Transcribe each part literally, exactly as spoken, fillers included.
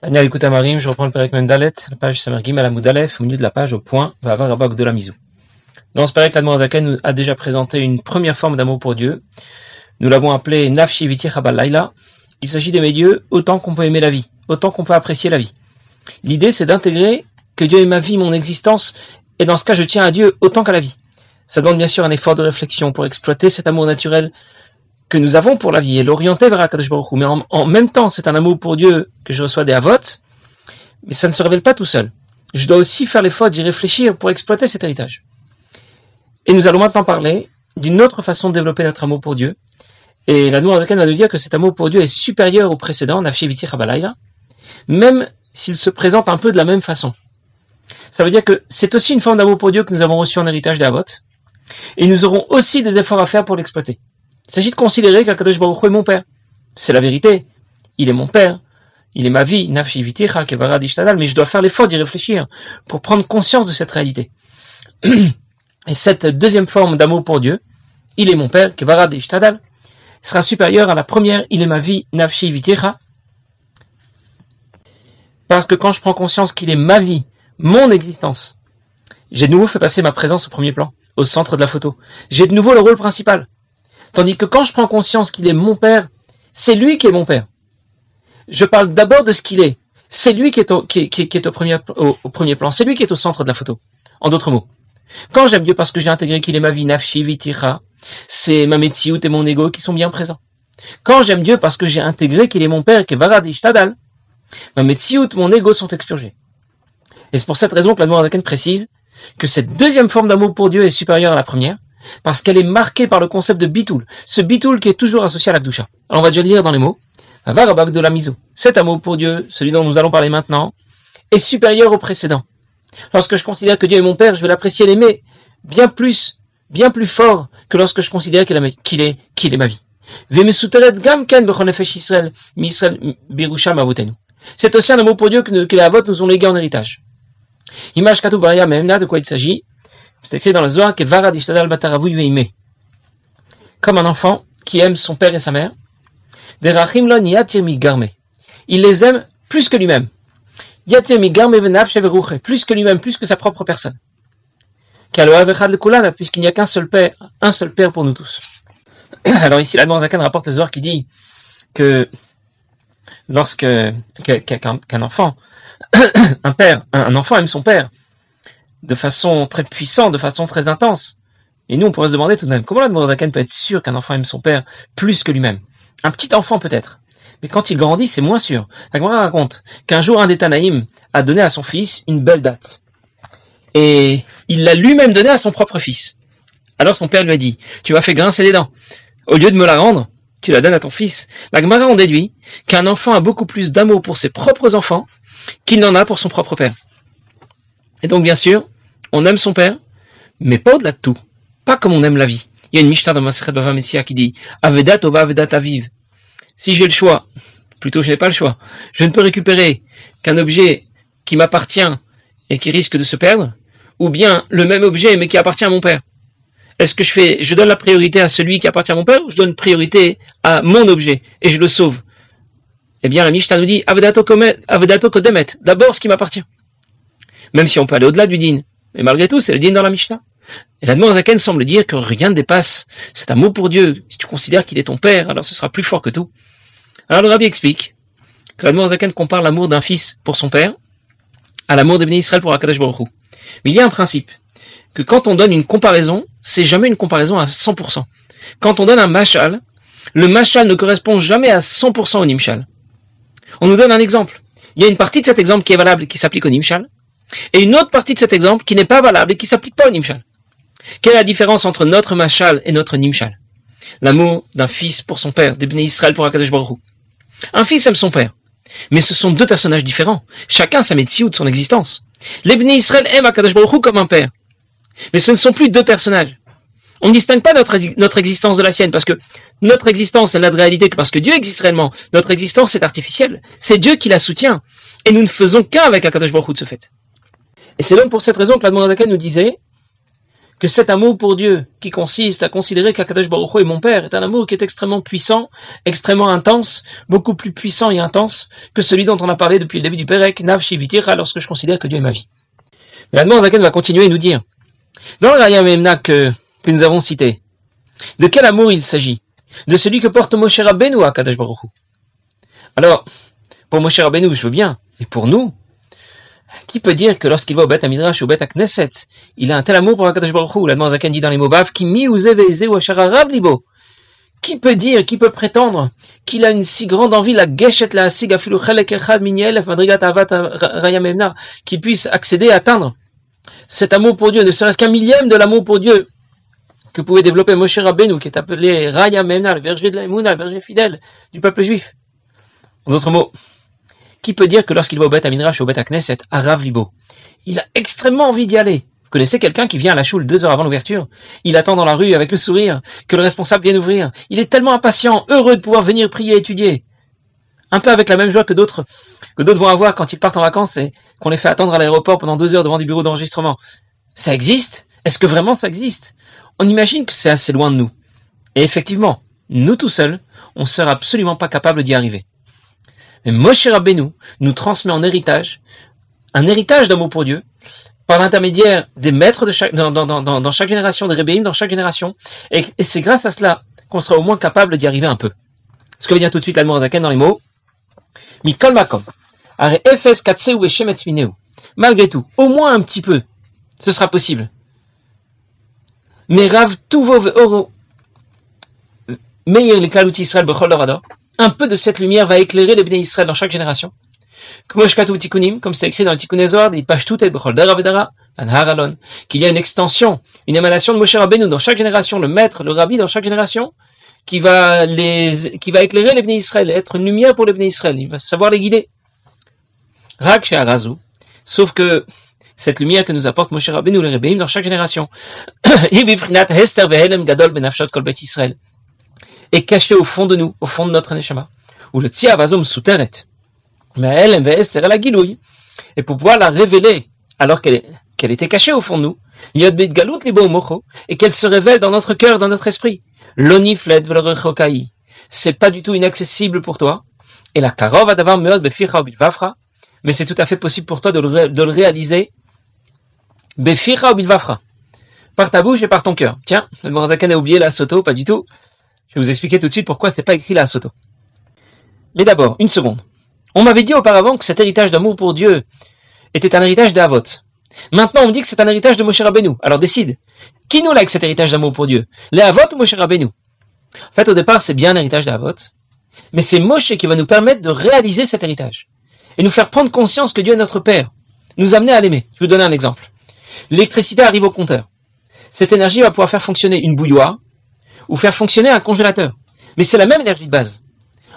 Tania Likuta Marim, je reprends le Perek Mendalet, la page Samergim à la Moudalef, au milieu de la page, au point, va avoir Varabak de la Mizu. Dans ce Perek, l'Admour HaZaken nous a déjà présenté une première forme d'amour pour Dieu. Nous l'avons appelé Nafshi Vitecha Kevarad Laila. Il s'agit d'aimer Dieu autant qu'on peut aimer la vie, autant qu'on peut apprécier la vie. L'idée, c'est d'intégrer que Dieu est ma vie, mon existence, et dans ce cas, je tiens à Dieu autant qu'à la vie. Ça demande bien sûr un effort de réflexion pour exploiter cet amour naturel que nous avons pour la vie et l'orienter vers HaKadosh Baroukh Hou. Mais en, en même temps, c'est un amour pour Dieu que je reçois des avot, mais ça ne se révèle pas tout seul. Je dois aussi faire l'effort d'y réfléchir pour exploiter cet héritage. Et nous allons maintenant parler d'une autre façon de développer notre amour pour Dieu. Et l'Admour HaZaken va nous dire que cet amour pour Dieu est supérieur au précédent, Nafshi Vitecha Kevarad Laila, même s'il se présente un peu de la même façon. Ça veut dire que c'est aussi une forme d'amour pour Dieu que nous avons reçu en héritage des avot, et nous aurons aussi des efforts à faire pour l'exploiter. Il s'agit de considérer qu'HaKadosh Baroukh Hou est mon père. C'est la vérité. Il est mon père. Il est ma vie. Nafshi Vitecha Kevarad Ishtadal. Mais je dois faire l'effort d'y réfléchir pour prendre conscience de cette réalité. Et cette deuxième forme d'amour pour Dieu, il est mon père, Kevarad Ishtadal, sera supérieure à la première, il est ma vie, Nafshi Vitecha. Parce que quand je prends conscience qu'il est ma vie, mon existence, j'ai de nouveau fait passer ma présence au premier plan, au centre de la photo. J'ai de nouveau le rôle principal. Tandis que quand je prends conscience qu'il est mon père, c'est lui qui est mon père. Je parle d'abord de ce qu'il est. C'est lui qui est, au, qui, qui, qui est au, premier, au, au premier plan. C'est lui qui est au centre de la photo. En d'autres mots, quand j'aime Dieu parce que j'ai intégré qu'il est ma vie, Nafshi Vitecha, c'est ma metsiout et mon ego qui sont bien présents. Quand j'aime Dieu parce que j'ai intégré qu'il est mon père, Varadishadal, ma metsiout, mon ego sont expurgés. Et c'est pour cette raison que l'Admour HaZaken précise que cette deuxième forme d'amour pour Dieu est supérieure à la première, parce qu'elle est marquée par le concept de Bitoul, ce Bitoul qui est toujours associé à la kdusha. Alors on va déjà lire dans les mots, Varabak de la Mizu. Cet amour pour Dieu, celui dont nous allons parler maintenant, est supérieur au précédent. Lorsque je considère que Dieu est mon Père, je vais l'apprécier, l'aimer bien plus, bien plus fort que lorsque je considère qu'il est, qu'il est, qu'il est ma vie. C'est aussi un amour pour Dieu que, que les avot nous ont légué en héritage. Image Katou Raya Emenak, de quoi il s'agit? C'est écrit dans le Zohar que Varadishadal Bataravouy veïme. Comme un enfant qui aime son père et sa mère, Yatir mi garme. Il les aime plus que lui-même. Yatir mi garme venap cheveuche, plus que lui-même, plus que sa propre personne. Puisqu'il n'y a qu'un seul père, un seul père pour nous tous. Alors ici, l'Admour HaZaken rapporte le Zohar qui dit que lorsque qu'un, qu'un enfant, un père, un enfant aime son père de façon très puissante, de façon très intense. Et nous, on pourrait se demander tout de même, comment l'Admour HaZaken peut être sûr qu'un enfant aime son père plus que lui-même? Un petit enfant peut-être, mais quand il grandit, c'est moins sûr. La Gemara raconte qu'un jour, un des Tanaïm a donné à son fils une belle date. Et il l'a lui-même donnée à son propre fils. Alors son père lui a dit, tu m'as fait grincer les dents. Au lieu de me la rendre, tu la donnes à ton fils. La Gemara en déduit qu'un enfant a beaucoup plus d'amour pour ses propres enfants qu'il n'en a pour son propre père. Et donc, bien sûr, on aime son père, mais pas au-delà de tout. Pas comme on aime la vie. Il y a une Mishnah dans Masred Bhavan Messia qui dit « Avedato va Avedata Viv ». Si j'ai le choix, plutôt je n'ai pas le choix, je ne peux récupérer qu'un objet qui m'appartient et qui risque de se perdre, ou bien le même objet mais qui appartient à mon père. Est-ce que je fais, je donne la priorité à celui qui appartient à mon père, ou je donne priorité à mon objet et je le sauve? Eh bien, la Mishnah nous dit « Avedato Komet, Avedato Kodemet », d'abord ce qui m'appartient. Même si on peut aller au-delà du din. Mais malgré tout, c'est le din dans la Mishnah. Et l'Admour HaZaken semble dire que rien ne dépasse cet amour pour Dieu. Si tu considères qu'il est ton père, alors ce sera plus fort que tout. Alors le Rabbi explique que l'Admour HaZaken compare l'amour d'un fils pour son père à l'amour des Bnei Yisrael pour HaKadosh Baroukh Hou. Mais il y a un principe, que quand on donne une comparaison, c'est jamais une comparaison à cent pour cent. Quand on donne un machal, le machal ne correspond jamais à cent pour cent au nimshal. On nous donne un exemple. Il y a une partie de cet exemple qui est valable et qui s'applique au nimshal, et une autre partie de cet exemple qui n'est pas valable et qui s'applique pas au nimshal. Quelle est la différence entre notre machal et notre nimshal? L'amour d'un fils pour son père, des Bnei Yisrael pour HaKadosh Baroukh Hou. Un fils aime son père, mais ce sont deux personnages différents. Chacun sa metsiout de son existence. Les Bnei Yisrael aiment HaKadosh Baroukh Hou comme un père, mais ce ne sont plus deux personnages. On ne distingue pas notre, notre existence de la sienne, parce que notre existence n'a de réalité que parce que Dieu existe réellement. Notre existence est artificielle. C'est Dieu qui la soutient. Et nous ne faisons qu'un avec HaKadosh Baroukh Hou de ce fait. Et c'est donc pour cette raison que l'Admour HaZaken nous disait que cet amour pour Dieu, qui consiste à considérer qu'Akadosh Baruch Hu est mon Père, est un amour qui est extrêmement puissant, extrêmement intense, beaucoup plus puissant et intense que celui dont on a parlé depuis le début du Pérec, Nafshi Vitecha, lorsque je considère que Dieu est ma vie. Mais l'Admour HaZaken va continuer et nous dire, dans le Raya Emenak que, que nous avons cité, de quel amour il s'agit? De celui que porte Moshe Rabbeinu à Akadosh Baruch Hu. Alors, pour Moshe Rabbeinu, je veux bien, mais pour nous, qui peut dire que lorsqu'il va au Beit HaMidrash ou au Beit HaKnesset, il a un tel amour pour HaKadosh Baruch Hu? L'Admour HaZaken dit dans les mots Bav, qui mi uzeveze ou achararav libo. Qui peut dire, qui peut prétendre qu'il a une si grande envie, la geshet la asig afilu chelek echad min yelef madrigat avat raya memna, qu'il puisse accéder, atteindre cet amour pour Dieu, ne serait-ce qu'un millième de l'amour pour Dieu que pouvait développer Moshe Rabbeinu, qui est appelé Raya Emenak, le berger de la Emuna, le berger fidèle du peuple juif. En d'autres mots, qui peut dire que lorsqu'il va au Beit HaMidrash ou au Beit HaKnesset, à Rav Libo, il a extrêmement envie d'y aller? Vous connaissez quelqu'un qui vient à la choule deux heures avant l'ouverture? Il attend dans la rue avec le sourire que le responsable vienne ouvrir. Il est tellement impatient, heureux de pouvoir venir prier et étudier. Un peu avec la même joie que d'autres que d'autres vont avoir quand ils partent en vacances et qu'on les fait attendre à l'aéroport pendant deux heures devant du bureau d'enregistrement. Ça existe? Est-ce que vraiment ça existe? On imagine que c'est assez loin de nous. Et effectivement, nous tout seuls, on ne sera absolument pas capable d'y arriver. Mais Moshe Rabbeinu nous transmet en héritage, un héritage d'amour pour Dieu, par l'intermédiaire des maîtres de chaque, dans, dans, dans, dans chaque génération, des rébéim dans chaque génération, et, et c'est grâce à cela qu'on sera au moins capable d'y arriver un peu. Ce que veut dire tout de suite l'Admour HaZaken dans les mots, « Mikol makom, are efes katseu eshem etzmineu » malgré tout, au moins un petit peu, ce sera possible. « Mais rav tuvo ve'oro meir l'kalut Yisrael bechol dorada » un peu de cette lumière va éclairer les Bnei Yisrael dans chaque génération. Comme c'est écrit dans le Tikkuné Zohar, qu'il y a une extension, une émanation de Moshe Rabbeinu dans chaque génération, le maître, le rabbi dans chaque génération, qui va, les, qui va éclairer les Bnei Yisraël, être une lumière pour les Bnei Yisraël, il va savoir les guider. Sauf que cette lumière que nous apporte Moshe Rabbeinu, les Rebbeim dans chaque génération, est caché au fond de nous, au fond de notre neshama, où le tsiyav azom souteret. Mais elle m'vester la guilouille. Et pour pouvoir la révéler, alors qu'elle, qu'elle était cachée au fond de nous, yod bit galut libo mocho, et qu'elle se révèle dans notre cœur, dans notre esprit. L'oniflet v'lerechokai. C'est pas du tout inaccessible pour toi. Et la karov adavar meod beficha ubilvafra. Mais c'est tout à fait possible pour toi de le, ré, de le réaliser. Beficha ubilvafra. Par ta bouche et par ton cœur. Tiens, le Admour HaZaken a oublié la soto, pas du tout. Je vais vous expliquer tout de suite pourquoi ce n'est pas écrit là à Soto. Mais d'abord, une seconde. On m'avait dit auparavant que cet héritage d'amour pour Dieu était un héritage d'Avot. Maintenant, on me dit que c'est un héritage de Moshe Rabbeinu. Alors décide, qui nous l'a avec cet héritage d'amour pour Dieu? Les Avot ou Moshe Rabbeinu? En fait, au départ, c'est bien un héritage d'Avot, mais c'est Moshe qui va nous permettre de réaliser cet héritage et nous faire prendre conscience que Dieu est notre Père, nous amener à l'aimer. Je vais vous donner un exemple. L'électricité arrive au compteur. Cette énergie va pouvoir faire fonctionner une bouilloire, ou faire fonctionner un congélateur. Mais c'est la même énergie de base.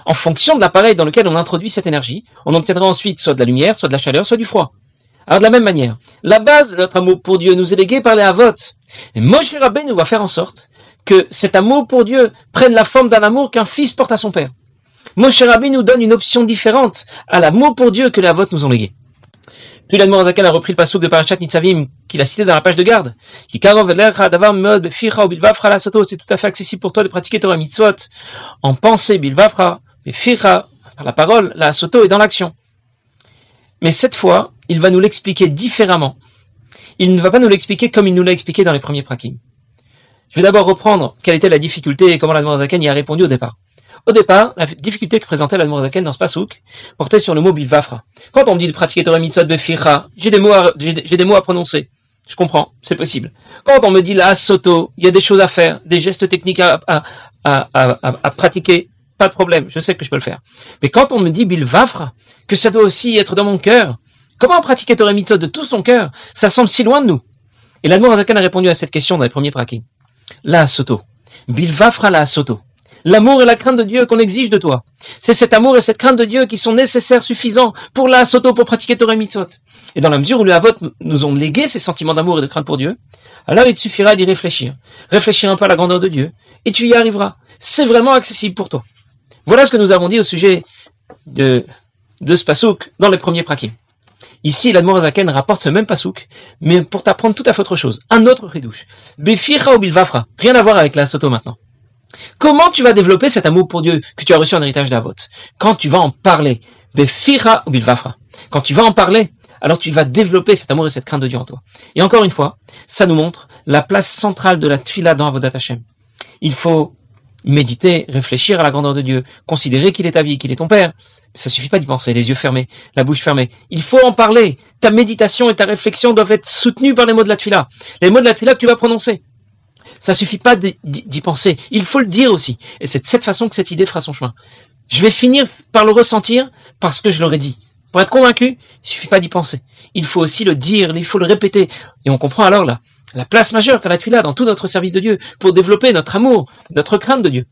En fonction de l'appareil dans lequel on introduit cette énergie, on obtiendra ensuite soit de la lumière, soit de la chaleur, soit du froid. Alors de la même manière, la base de notre amour pour Dieu nous est léguée par les Avot. Et Moshe Rabbeinu va faire en sorte que cet amour pour Dieu prenne la forme d'un amour qu'un fils porte à son père. Moshe Rabbeinu nous donne une option différente à l'amour pour Dieu que les Avot nous ont légué. Puis l'Admour HaZaken a repris le Pasouk de Parashat Nitzavim, qu'il a cité dans la page de garde. C'est tout à fait accessible pour toi de pratiquer Taryag mitzvot en pensée, bilvafra, beficha, par la parole, la soto et dans l'action. Mais cette fois, il va nous l'expliquer différemment. Il ne va pas nous l'expliquer comme il nous l'a expliqué dans les premiers prakim. Je vais d'abord reprendre quelle était la difficulté et comment l'Admour HaZaken y a répondu au départ. Au départ, la difficulté que présentait l'Admour HaZaken dans ce pasouk portait sur le mot bilvafra. Quand on me dit de pratiquer Taryag mitzvot beficha, j'ai des mots à, j'ai, j'ai des mots à prononcer. Je comprends, c'est possible. Quand on me dit la soto, il y a des choses à faire, des gestes techniques à, à, à, à, à pratiquer, pas de problème, je sais que je peux le faire. Mais quand on me dit bilvafra, que ça doit aussi être dans mon cœur, comment pratiquer Taryag mitzvot de tout son cœur? Ça semble si loin de nous. Et l'Admour HaZaken a répondu à cette question dans les premiers prakim. La soto, bilvafra la soto. L'amour et la crainte de Dieu qu'on exige de toi. C'est cet amour et cette crainte de Dieu qui sont nécessaires, suffisants pour la soto, pour pratiquer Taryag mitzvot. Et dans la mesure où les Avot nous ont légué ces sentiments d'amour et de crainte pour Dieu, alors il te suffira d'y réfléchir. Réfléchir un peu à la grandeur de Dieu, et tu y arriveras. C'est vraiment accessible pour toi. Voilà ce que nous avons dit au sujet de, de ce pasouk dans les premiers prakim. Ici, l'Admour HaZaken rapporte ce même Pasouk, mais pour t'apprendre tout à fait autre chose. Un autre chidouche. Beficha ou bilvafra. Rien à voir avec la soto maintenant. Comment tu vas développer cet amour pour Dieu que tu as reçu en héritage d'Avot? Quand tu vas en parler. Beficha ou bilvafra. Quand tu vas en parler, alors tu vas développer cet amour et cette crainte de Dieu en toi. Et encore une fois, ça nous montre la place centrale de la Tfilah dans Avodat Hashem. Il faut méditer, réfléchir à la grandeur de Dieu, considérer qu'il est ta vie, qu'il est ton Père. Ça suffit pas d'y penser, les yeux fermés, la bouche fermée. Il faut en parler. Ta méditation et ta réflexion doivent être soutenues par les mots de la Tfilah. Les mots de la Tfilah que tu vas prononcer. Ça suffit pas d'y penser. Il faut le dire aussi. Et c'est de cette façon que cette idée fera son chemin. Je vais finir par le ressentir parce que je l'aurais dit. Pour être convaincu, il suffit pas d'y penser. Il faut aussi le dire, il faut le répéter. Et on comprend alors là, la place majeure qu'a la Tfilah dans tout notre service de Dieu pour développer notre amour, notre crainte de Dieu.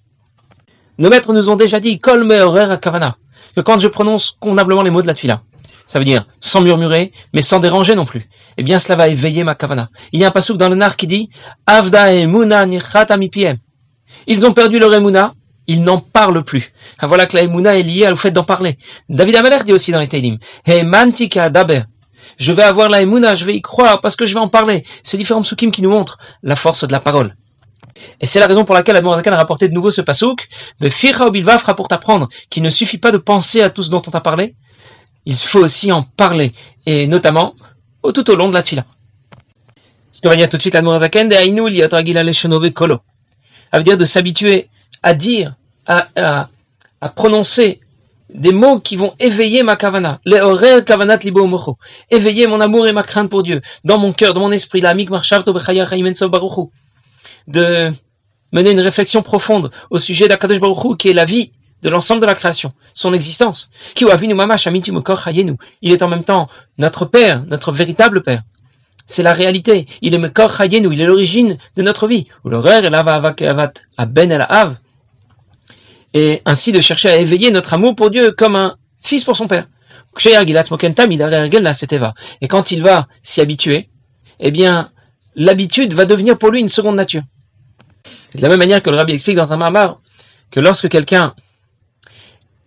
Nos maîtres nous ont déjà dit, Kol me'orer kavana, que quand je prononce convenablement les mots de la Tfilah, ça veut dire sans murmurer, mais sans déranger non plus, eh bien cela va éveiller ma kavana. Il y a un pasouk dans le Nar qui dit, Avda Emuna nirchata mi piem. Ils ont perdu leur Emuna, ils n'en parlent plus. Ah, voilà que la Emuna est liée au fait d'en parler. David Amalek dit aussi dans les Teilim, He mantika daber. Je vais avoir la Emuna, je vais y croire parce que je vais en parler. Ces différents psukim qui nous montrent la force de la parole. Et c'est la raison pour laquelle Admour HaZaken a rapporté de nouveau ce pasouk de Fircha ou Bilvafra pour t'apprendre qu'il ne suffit pas de penser à tout ce dont on t'a parlé, il faut aussi en parler, et notamment tout au long de la Tfilah. Ce que va dire tout de suite Admour HaZaken, de Aïnou liatragila leshenove kolo, ça veut dire de s'habituer à dire, à, à, à prononcer des mots qui vont éveiller ma kavana, le orel kavanat libo mocho, éveiller mon amour et ma crainte pour Dieu, dans mon cœur, dans mon esprit, la mikmar shavto bechaya chaimenso Baroukh Hou, de mener une réflexion profonde au sujet d'Akadosh Baroukh Hou, qui est la vie de l'ensemble de la création, son existence. Il est en même temps notre Père, notre véritable Père. C'est la réalité. Il est Mekor Chayenu, il est l'origine de notre vie. Et ainsi de chercher à éveiller notre amour pour Dieu comme un fils pour son Père. Et quand il va s'y habituer, eh bien, l'habitude va devenir pour lui une seconde nature. De la même manière que le Rabbi explique dans un Mahamar que lorsque quelqu'un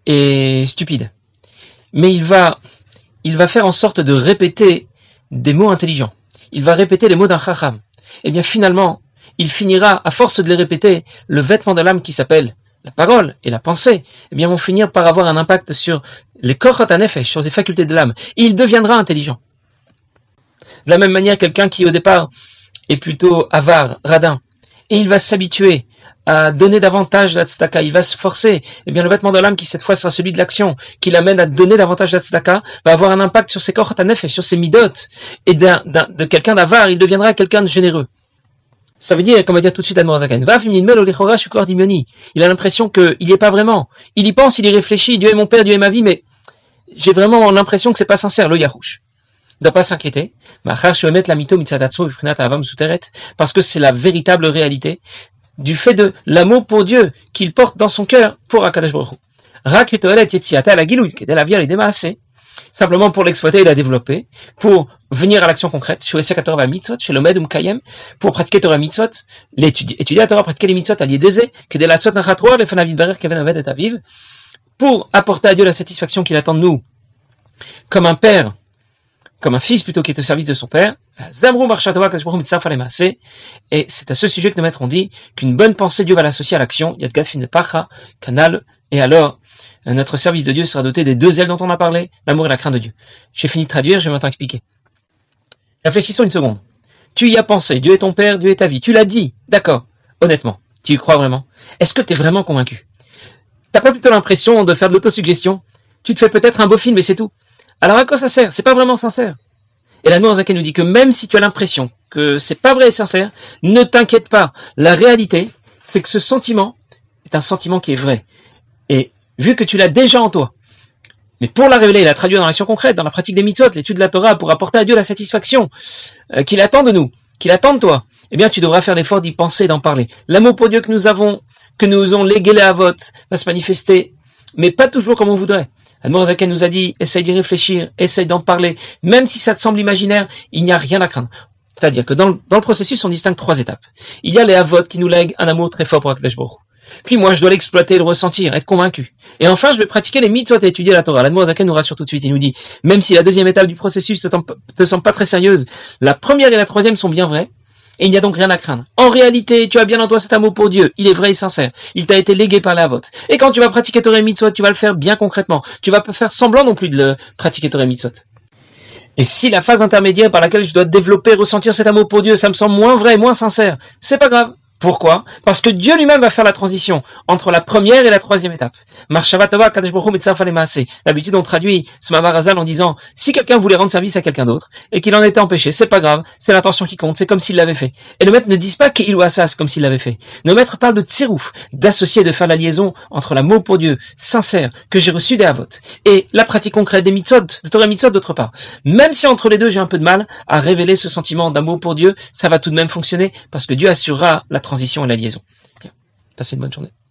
est stupide, mais il va, il va faire en sorte de répéter des mots intelligents, il va répéter les mots d'un chacham, et bien finalement, il finira, à force de les répéter, le vêtement de l'âme qui s'appelle la parole et la pensée, eh bien vont finir par avoir un impact sur les kochot hanefesh, sur les facultés de l'âme. Il deviendra intelligent. De la même manière, quelqu'un qui au départ est plutôt avare, radin, et il va s'habituer à donner davantage la tzedaka, il va se forcer, eh bien le vêtement de l'âme qui cette fois sera celui de l'action, qui l'amène à donner davantage la tzedaka, va avoir un impact sur ses kochot hanefesh, sur ses midot, et d'un, d'un, de quelqu'un d'avare, il deviendra quelqu'un de généreux. Ça veut dire, comme on va dire tout de suite Admour HaZaken, il a l'impression qu'il n'y est pas vraiment, il y pense, il y réfléchit, Dieu est mon père, Dieu est ma vie, mais j'ai vraiment l'impression que c'est pas sincère, le yarouche. Ne doit pas s'inquiéter, parce que c'est la véritable réalité du fait de l'amour pour Dieu qu'il porte dans son cœur pour HaKadosh Baroukh Hou. Simplement pour l'exploiter et la développer, pour venir à l'action concrète, pour pratiquer Torah mitzvot, l'étudier, étudier la Torah, pratiquer les mitzvot, allier des pour apporter à Dieu la satisfaction qu'il attend de nous, comme un père, comme un fils plutôt qui est au service de son père, et c'est à ce sujet que nos maîtres ont dit qu'une bonne pensée, Dieu va l'associer à l'action, et alors notre service de Dieu sera doté des deux ailes dont on a parlé, l'amour et la crainte de Dieu. J'ai fini de traduire, je vais maintenant expliquer. Réfléchissons une seconde. Tu y as pensé, Dieu est ton père, Dieu est ta vie, tu l'as dit, d'accord, honnêtement, tu y crois vraiment? Est-ce que tu es vraiment convaincu? T'as pas plutôt l'impression de faire de l'autosuggestion? Tu te fais peut-être un beau film et c'est tout. Alors à quoi ça sert? C'est pas vraiment sincère. Et l'Admour HaZaken nous dit que même si tu as l'impression que c'est pas vrai et sincère, ne t'inquiète pas. La réalité, c'est que ce sentiment est un sentiment qui est vrai. Et vu que tu l'as déjà en toi, mais pour la révéler et la traduire dans l'action concrète, dans la pratique des mitzvot, l'étude de la Torah, pour apporter à Dieu la satisfaction euh, qu'il attend de nous, qu'il attend de toi, eh bien tu devras faire l'effort d'y penser et d'en parler. L'amour pour Dieu que nous avons, que nous ont légué les avot, va se manifester, mais pas toujours comme on voudrait. Admour HaZaken nous a dit, essaye d'y réfléchir, essaye d'en parler, même si ça te semble imaginaire, il n'y a rien à craindre. C'est-à-dire que dans le, dans le processus, on distingue trois étapes. Il y a les avot qui nous lèguent un amour très fort pour HaKadosh Baroukh Hou. Puis moi, je dois l'exploiter, le ressentir, être convaincu. Et enfin, je vais pratiquer les mitzvot et étudier la Torah. L'Admour HaZaken nous rassure tout de suite. Il nous dit, même si la deuxième étape du processus ne te semble pas très sérieuse, la première et la troisième sont bien vraies. Et il n'y a donc rien à craindre. En réalité, tu as bien en toi cet amour pour Dieu. Il est vrai et sincère. Il t'a été légué par la vote. Et quand tu vas pratiquer Torah et mitzvot, tu vas le faire bien concrètement. Tu vas pas faire semblant non plus de le pratiquer Torah et mitzvot. Et si la phase intermédiaire par laquelle je dois développer, ressentir cet amour pour Dieu, ça me semble moins vrai, moins sincère, c'est pas grave. Pourquoi ? Parce que Dieu lui-même va faire la transition entre la première et la troisième étape. D'habitude, on traduit ce Mamar Hazal en disant « Si quelqu'un voulait rendre service à quelqu'un d'autre et qu'il en était empêché, c'est pas grave, c'est l'intention qui compte, c'est comme s'il l'avait fait. » Et le maître ne dit pas qu'il ou assas comme s'il l'avait fait. Le maître parle de tsirouf, d'associer, de faire la liaison entre l'amour pour Dieu sincère que j'ai reçu des avot et la pratique concrète des mitzvot, de Torah mitzvot d'autre part. Même si entre les deux, j'ai un peu de mal à révéler ce sentiment d'amour pour Dieu, ça va tout de même fonctionner parce que Dieu assurera la transition et la liaison. Bien. Passez une bonne journée.